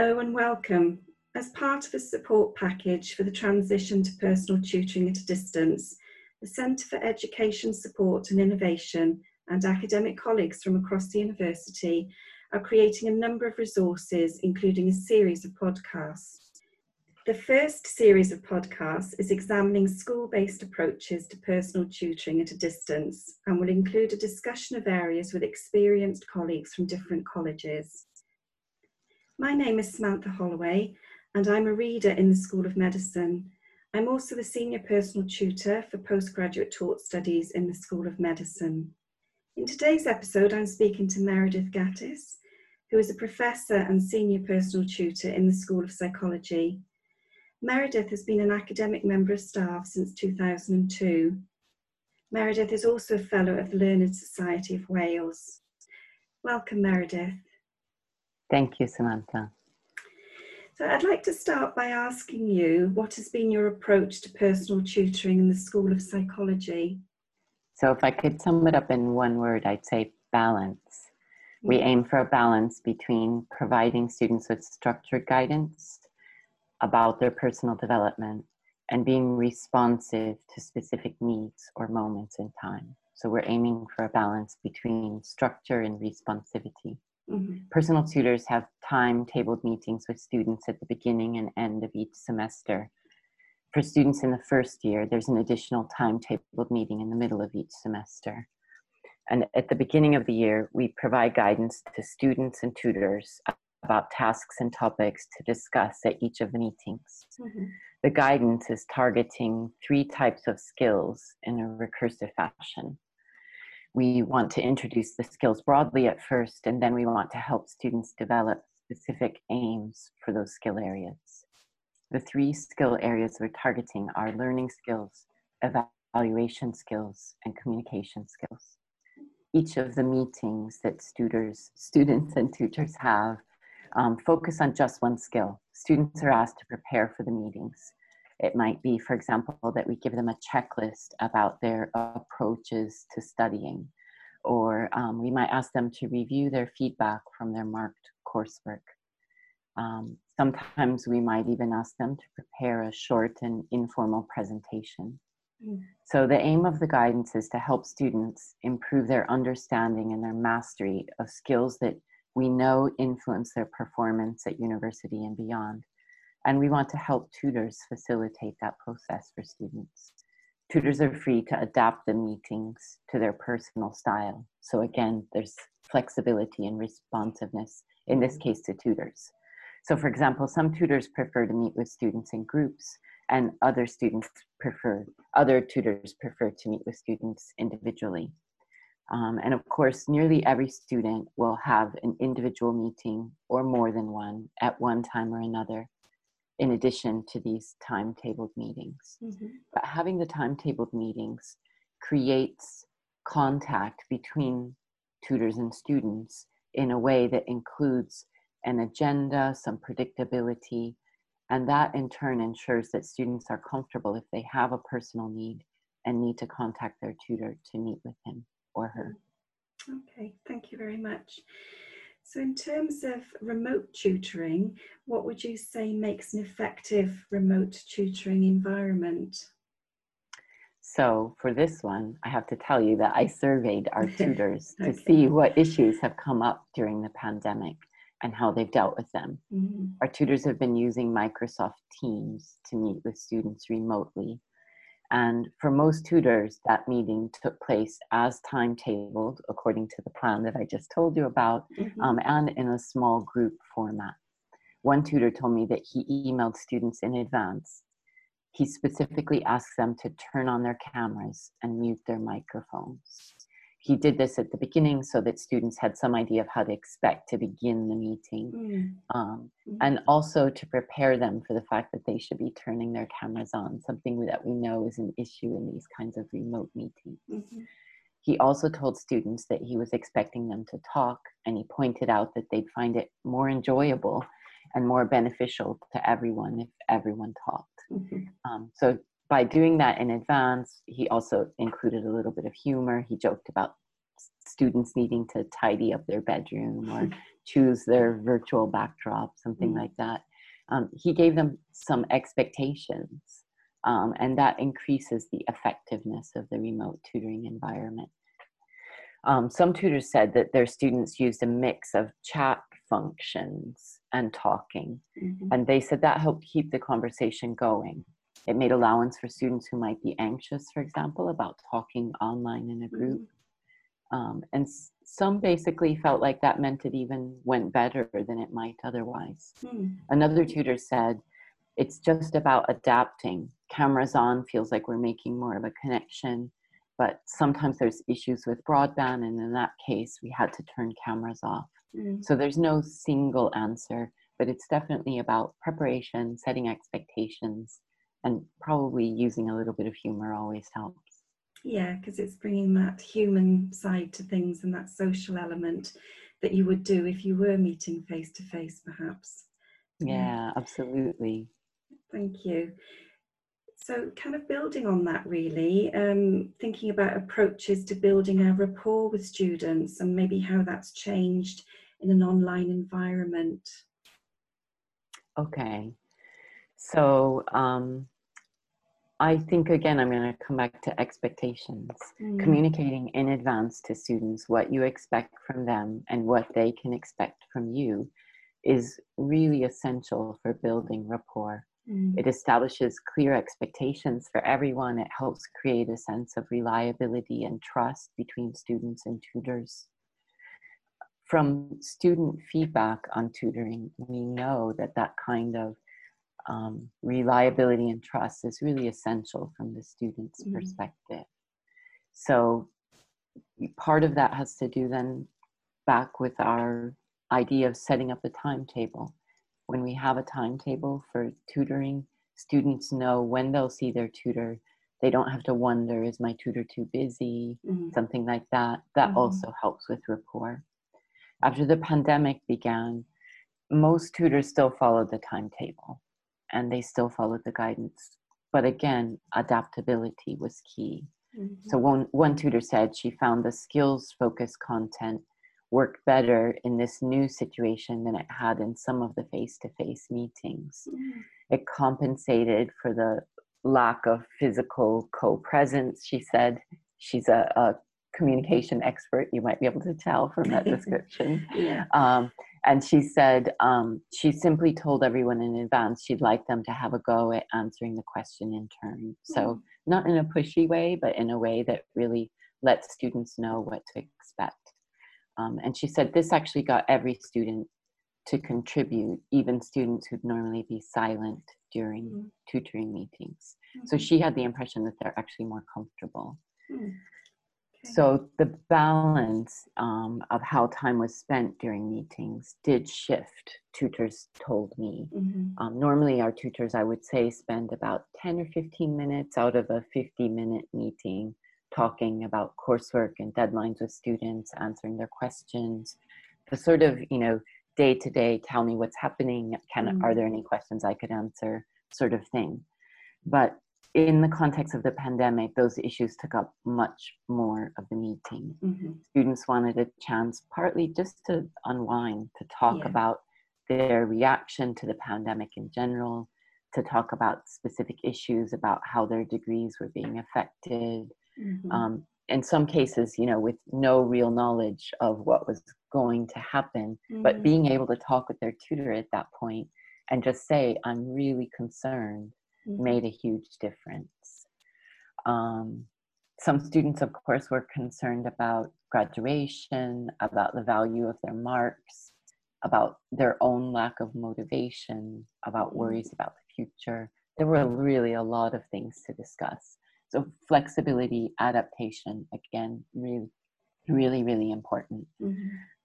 Hello and welcome. As part of a support package for the transition to personal tutoring at a distance, the Centre for Education Support and Innovation and academic colleagues from across the university are creating a number of resources, including a series of podcasts. The first series of podcasts is examining school-based approaches to personal tutoring at a distance and will include a discussion of areas with experienced colleagues from different colleges. My name is Samantha Holloway and I'm a reader in the School of Medicine. I'm also the Senior Personal Tutor for Postgraduate Taught Studies in the School of Medicine. In today's episode, I'm speaking to Meredith Gattis, who is a Professor and Senior Personal Tutor in the School of Psychology. Meredith has been an academic member of staff since 2002. Meredith is also a Fellow of the Learned Society of Wales. Welcome, Meredith. Thank you, Samantha. So I'd like to start by asking you, what has been your approach to personal tutoring in the School of Psychology? So if I could sum it up in one word, I'd say balance. We aim for a balance between providing students with structured guidance about their personal development and being responsive to specific needs or moments in time. So we're aiming for a balance between structure and responsivity. Mm-hmm. Personal tutors have time-tabled meetings with students at the beginning and end of each semester. For students in the first year, there's an additional time-tabled meeting in the middle of each semester. And at the beginning of the year, we provide guidance to students and tutors about tasks and topics to discuss at each of the meetings. Mm-hmm. The guidance is targeting three types of skills in a recursive fashion. We want to introduce the skills broadly at first, and then we want to help students develop specific aims for those skill areas. The three skill areas we're targeting are learning skills, evaluation skills, and communication skills. Each of the meetings that students and tutors have focus on just one skill. Students are asked to prepare for the meetings. It might be, for example, that we give them a checklist about their approaches to studying, or we might ask them to review their feedback from their marked coursework. Sometimes we might even ask them to prepare a short and informal presentation. Mm. So the aim of the guidance is to help students improve their understanding and their mastery of skills that we know influence their performance at university and beyond. And we want to help tutors facilitate that process for students. Tutors are free to adapt the meetings to their personal style. So again, there's flexibility and responsiveness, in this case to tutors. So for example, some tutors prefer to meet with students in groups, and other tutors prefer to meet with students individually. And of course, nearly every student will have an individual meeting or more than one at one time or another, in addition to these time-tabled meetings. Mm-hmm. But having the time-tabled meetings creates contact between tutors and students in a way that includes an agenda, some predictability, and that in turn ensures that students are comfortable if they have a personal need and need to contact their tutor to meet with him or her. Okay, thank you very much. So in terms of remote tutoring, what would you say makes an effective remote tutoring environment? So for this one, I have to tell you that I surveyed our tutors to see what issues have come up during the pandemic and how they've dealt with them. Mm-hmm. Our tutors have been using Microsoft Teams to meet with students remotely. And for most tutors, that meeting took place as time-tabled, according to the plan that I just told you about, mm-hmm. And in a small group format. One tutor told me that he emailed students in advance. He specifically asked them to turn on their cameras and mute their microphones. He did this at the beginning so that students had some idea of how to expect to begin the meeting, and also to prepare them for the fact that they should be turning their cameras on, something that we know is an issue in these kinds of remote meetings. Mm-hmm. He also told students that he was expecting them to talk, and he pointed out that they'd find it more enjoyable and more beneficial to everyone if everyone talked. Mm-hmm. So by doing that in advance, he also included a little bit of humor. He joked about students needing to tidy up their bedroom or choose their virtual backdrop, something like that. He gave them some expectations, and that increases the effectiveness of the remote tutoring environment. Some tutors said that their students used a mix of chat functions and talking, and they said that helped keep the conversation going. It made allowance for students who might be anxious, for example, about talking online in a group. And some basically felt like that meant it even went better than it might otherwise. Another tutor said, it's just about adapting. Cameras on feels like we're making more of a connection, but sometimes there's issues with broadband, and in that case, we had to turn cameras off. So there's no single answer, but it's definitely about preparation, setting expectations, and probably using a little bit of humor always helps. Yeah, because it's bringing that human side to things and that social element that you would do if you were meeting face to face, perhaps. Yeah, absolutely. Thank you. So kind of building on that really, thinking about approaches to building our rapport with students and maybe how that's changed in an online environment. Okay, so I think again, I'm going to come back to expectations, communicating in advance to students what you expect from them and what they can expect from you is really essential for building rapport. It establishes clear expectations for everyone. It helps create a sense of reliability and trust between students and tutors. From student feedback on tutoring, we know that that kind of reliability and trust is really essential from the student's perspective. So part of that has to do then back with our idea of setting up a timetable. When we have a timetable for tutoring, students know when they'll see their tutor. They don't have to wonder, is my tutor too busy? Something like that. That also helps with rapport. After the pandemic began, most tutors still followed the timetable and they still followed the guidance. But again, adaptability was key. So one tutor said she found the skills-focused content worked better in this new situation than it had in some of the face-to-face meetings. It compensated for the lack of physical co-presence, she said. She's a communication expert, you might be able to tell from that description. And she said she simply told everyone in advance she'd like them to have a go at answering the question in turn. So not in a pushy way, but in a way that really lets students know what to expect. And she said this actually got every student to contribute, even students who'd normally be silent during tutoring meetings. So she had the impression that they're actually more comfortable. So the balance of how time was spent during meetings did shift, tutors told me. Normally our tutors, I would say, spend about 10 or 15 minutes out of a 50-minute meeting talking about coursework and deadlines with students, answering their questions, the sort of, you know, day-to-day, tell me what's happening, are there any questions I could answer sort of thing. But in the context of the pandemic, those issues took up much more of the meeting. Students wanted a chance partly just to unwind, to talk about their reaction to the pandemic in general, to talk about specific issues about how their degrees were being affected. In some cases, you know, with no real knowledge of what was going to happen, but being able to talk with their tutor at that point and just say, I'm really concerned, made a huge difference. Some students, of course, were concerned about graduation, about the value of their marks, about their own lack of motivation, about worries about the future. There were really a lot of things to discuss. So flexibility, adaptation, again, really important.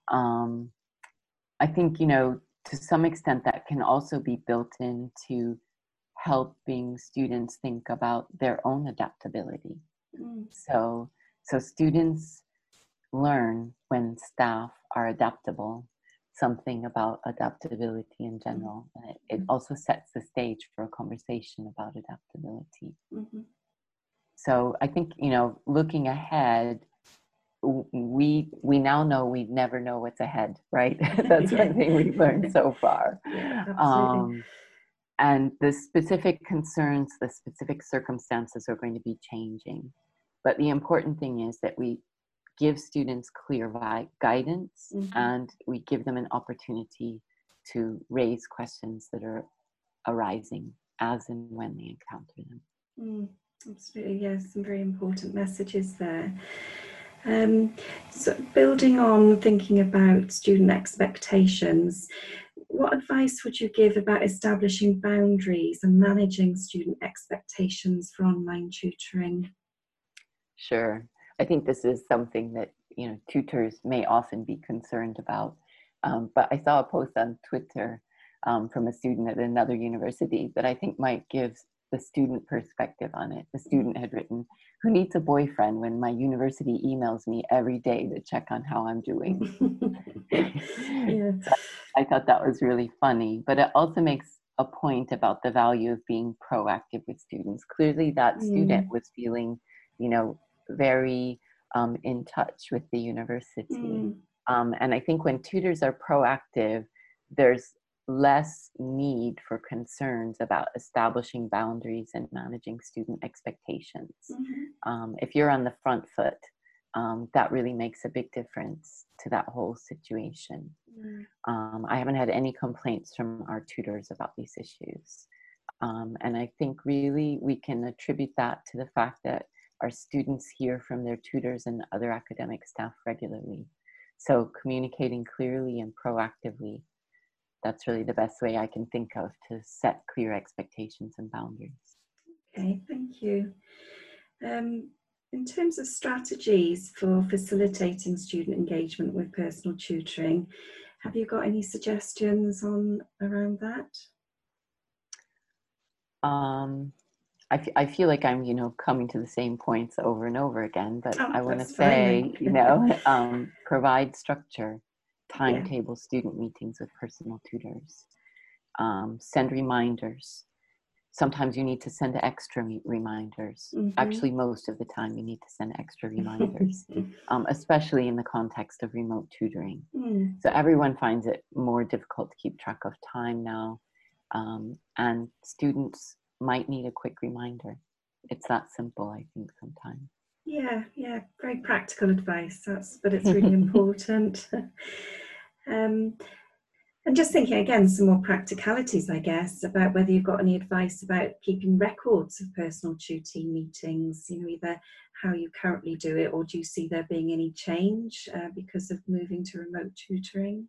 I think, you know, to some extent that can also be built into helping students think about their own adaptability. So students learn when staff are adaptable, something about adaptability in general. And it also sets the stage for a conversation about adaptability. So I think, you know, looking ahead, we now know we never know what's ahead, right? That's one thing we've learned so far. Yeah, and the specific concerns, the specific circumstances are going to be changing. But the important thing is that we give students clear guidance, mm-hmm. and we give them an opportunity to raise questions that are arising as and when they encounter them. Mm, absolutely, yes, some very important messages there. So building on thinking about student expectations, what advice would you give about establishing boundaries and managing student expectations for online tutoring? Sure. I think this is something that, you know, tutors may often be concerned about. But I saw a post on Twitter from a student at another university that I think might give the student perspective on it. The student had written, "Who needs a boyfriend when my university emails me every day to check on how I'm doing?" Yeah. So I thought that was really funny, but it also makes a point about the value of being proactive with students. Clearly that student was feeling, you know, very in touch with the university. And I think when tutors are proactive, there's less need for concerns about establishing boundaries and managing student expectations. Mm-hmm. If you're on the front foot, that really makes a big difference to that whole situation. I haven't had any complaints from our tutors about these issues. And I think really we can attribute that to the fact that our students hear from their tutors and other academic staff regularly. So communicating clearly and proactively, that's really the best way I can think of to set clear expectations and boundaries. Okay, thank you. In terms of strategies for facilitating student engagement with personal tutoring, have you got any suggestions on around that? I feel like I'm, you know, coming to the same points over and over again, but I want to say, you know, provide structure. Timetable student meetings with personal tutors. Send reminders. Sometimes you need to send extra reminders. Mm-hmm. Actually, most of the time you need to send extra reminders, especially in the context of remote tutoring. Mm. So everyone finds it more difficult to keep track of time now. And students might need a quick reminder. It's that simple, I think, sometimes. Yeah, very practical advice, but it's really important. And just thinking again, some more practicalities, I guess, about whether you've got any advice about keeping records of personal tutoring meetings, you know, either how you currently do it, or do you see there being any change because of moving to remote tutoring?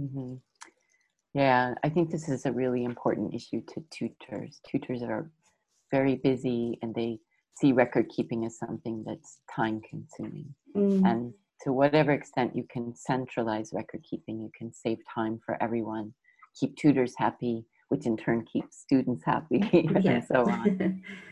Mm-hmm. Yeah, I think this is a really important issue to tutors. Tutors are very busy and they see record keeping as something that's time consuming. Mm. And to whatever extent you can centralize record keeping, you can save time for everyone, keep tutors happy, which in turn keeps students happy, and so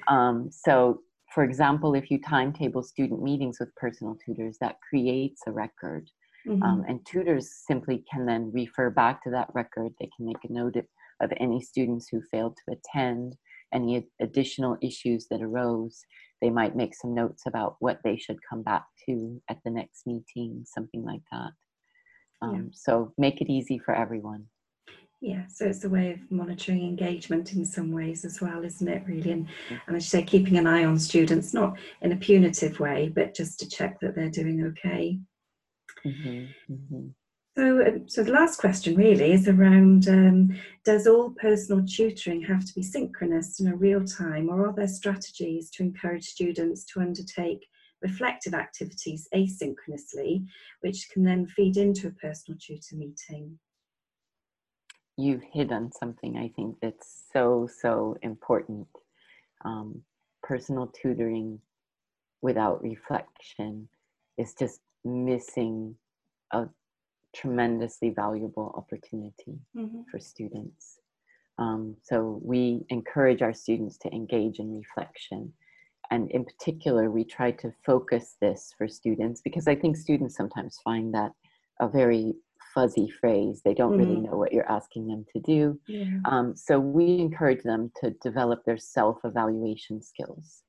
on. So for example, if you timetable student meetings with personal tutors, that creates a record. Mm-hmm. And tutors simply can then refer back to that record. They can make a note of any students who failed to attend, any additional issues that arose. They might make some notes about what they should come back to at the next meeting, something like that. So make it easy for everyone. Yeah, so it's a way of monitoring engagement in some ways as well, isn't it, really? And as you say, keeping an eye on students, not in a punitive way, but just to check that they're doing okay. Mm-hmm, mm-hmm. So the last question really is around, does all personal tutoring have to be synchronous in real time, or are there strategies to encourage students to undertake reflective activities asynchronously, which can then feed into a personal tutor meeting? You've hit on something I think that's so important. Personal tutoring without reflection is just missing a tremendously valuable opportunity for students. So we encourage our students to engage in reflection. And in particular, we try to focus this for students, because I think students sometimes find that a very fuzzy phrase. They don't really know what you're asking them to do. So we encourage them to develop their self-evaluation skills.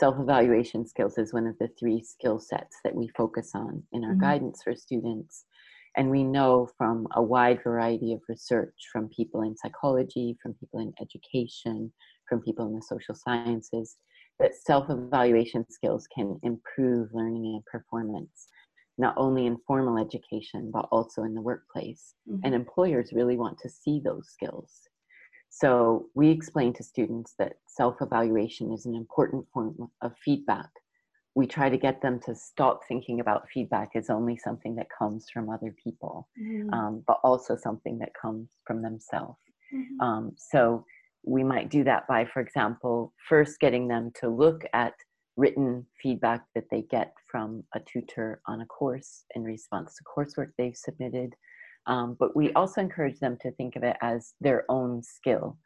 self-evaluation skills is one of the three skill sets that we focus on in our guidance for students. And we know from a wide variety of research, from people in psychology, from people in education, from people in the social sciences, that self-evaluation skills can improve learning and performance, not only in formal education, but also in the workplace. And employers really want to see those skills. So we explain to students that self-evaluation is an important form of feedback. We try to get them to stop thinking about feedback as only something that comes from other people, but also something that comes from themselves. So we might do that by, for example, first getting them to look at written feedback that they get from a tutor on a course in response to coursework they've submitted. But we also encourage them to think of it as their own skill,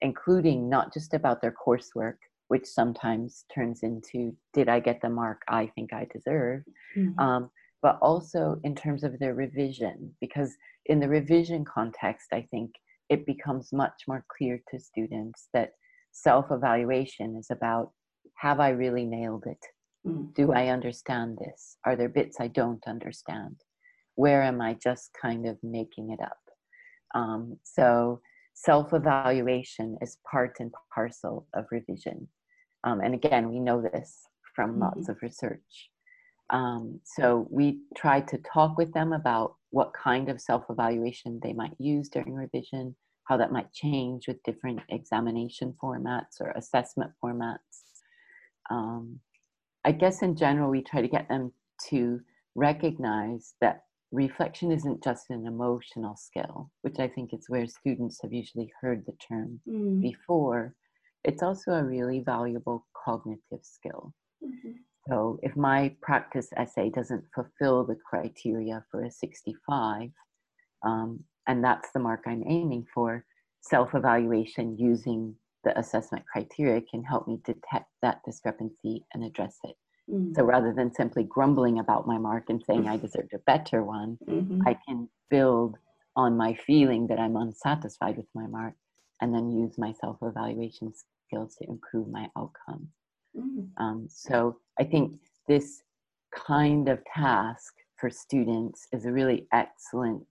including not just about their coursework, which sometimes turns into, did I get the mark I think I deserve? But also in terms of their revision, because in the revision context, I think it becomes much more clear to students that self-evaluation is about, have I really nailed it? Do I understand this? Are there bits I don't understand? Where am I just kind of making it up? So self-evaluation is part and parcel of revision. And again, we know this from lots of research. So we try to talk with them about what kind of self-evaluation they might use during revision, how that might change with different examination formats or assessment formats. I guess in general, we try to get them to recognize that reflection isn't just an emotional skill, which I think is where students have usually heard the term before. It's also a really valuable cognitive skill. So if my practice essay doesn't fulfill the criteria for a 65, and that's the mark I'm aiming for, self-evaluation using the assessment criteria can help me detect that discrepancy and address it. So rather than simply grumbling about my mark and saying I deserved a better one, I can build on my feeling that I'm unsatisfied with my mark and then use my self-evaluation skills to improve my outcome. So I think this kind of task for students is a really excellent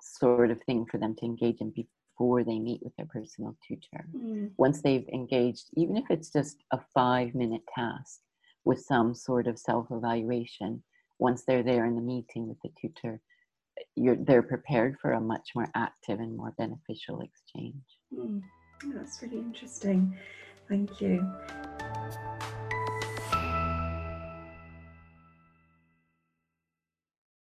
sort of thing for them to engage in before they meet with their personal tutor. Once they've engaged, even if it's just a 5-minute task, with some sort of self-evaluation, once they're there in the meeting with the tutor, they're prepared for a much more active and more beneficial exchange. Oh, that's really interesting. Thank you.